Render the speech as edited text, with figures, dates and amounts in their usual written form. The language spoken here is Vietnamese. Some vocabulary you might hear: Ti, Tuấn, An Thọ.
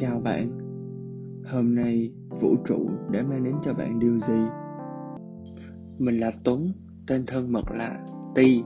Chào bạn, hôm nay vũ trụ đã mang đến cho bạn điều gì? Mình là Tuấn, tên thân mật là Ti.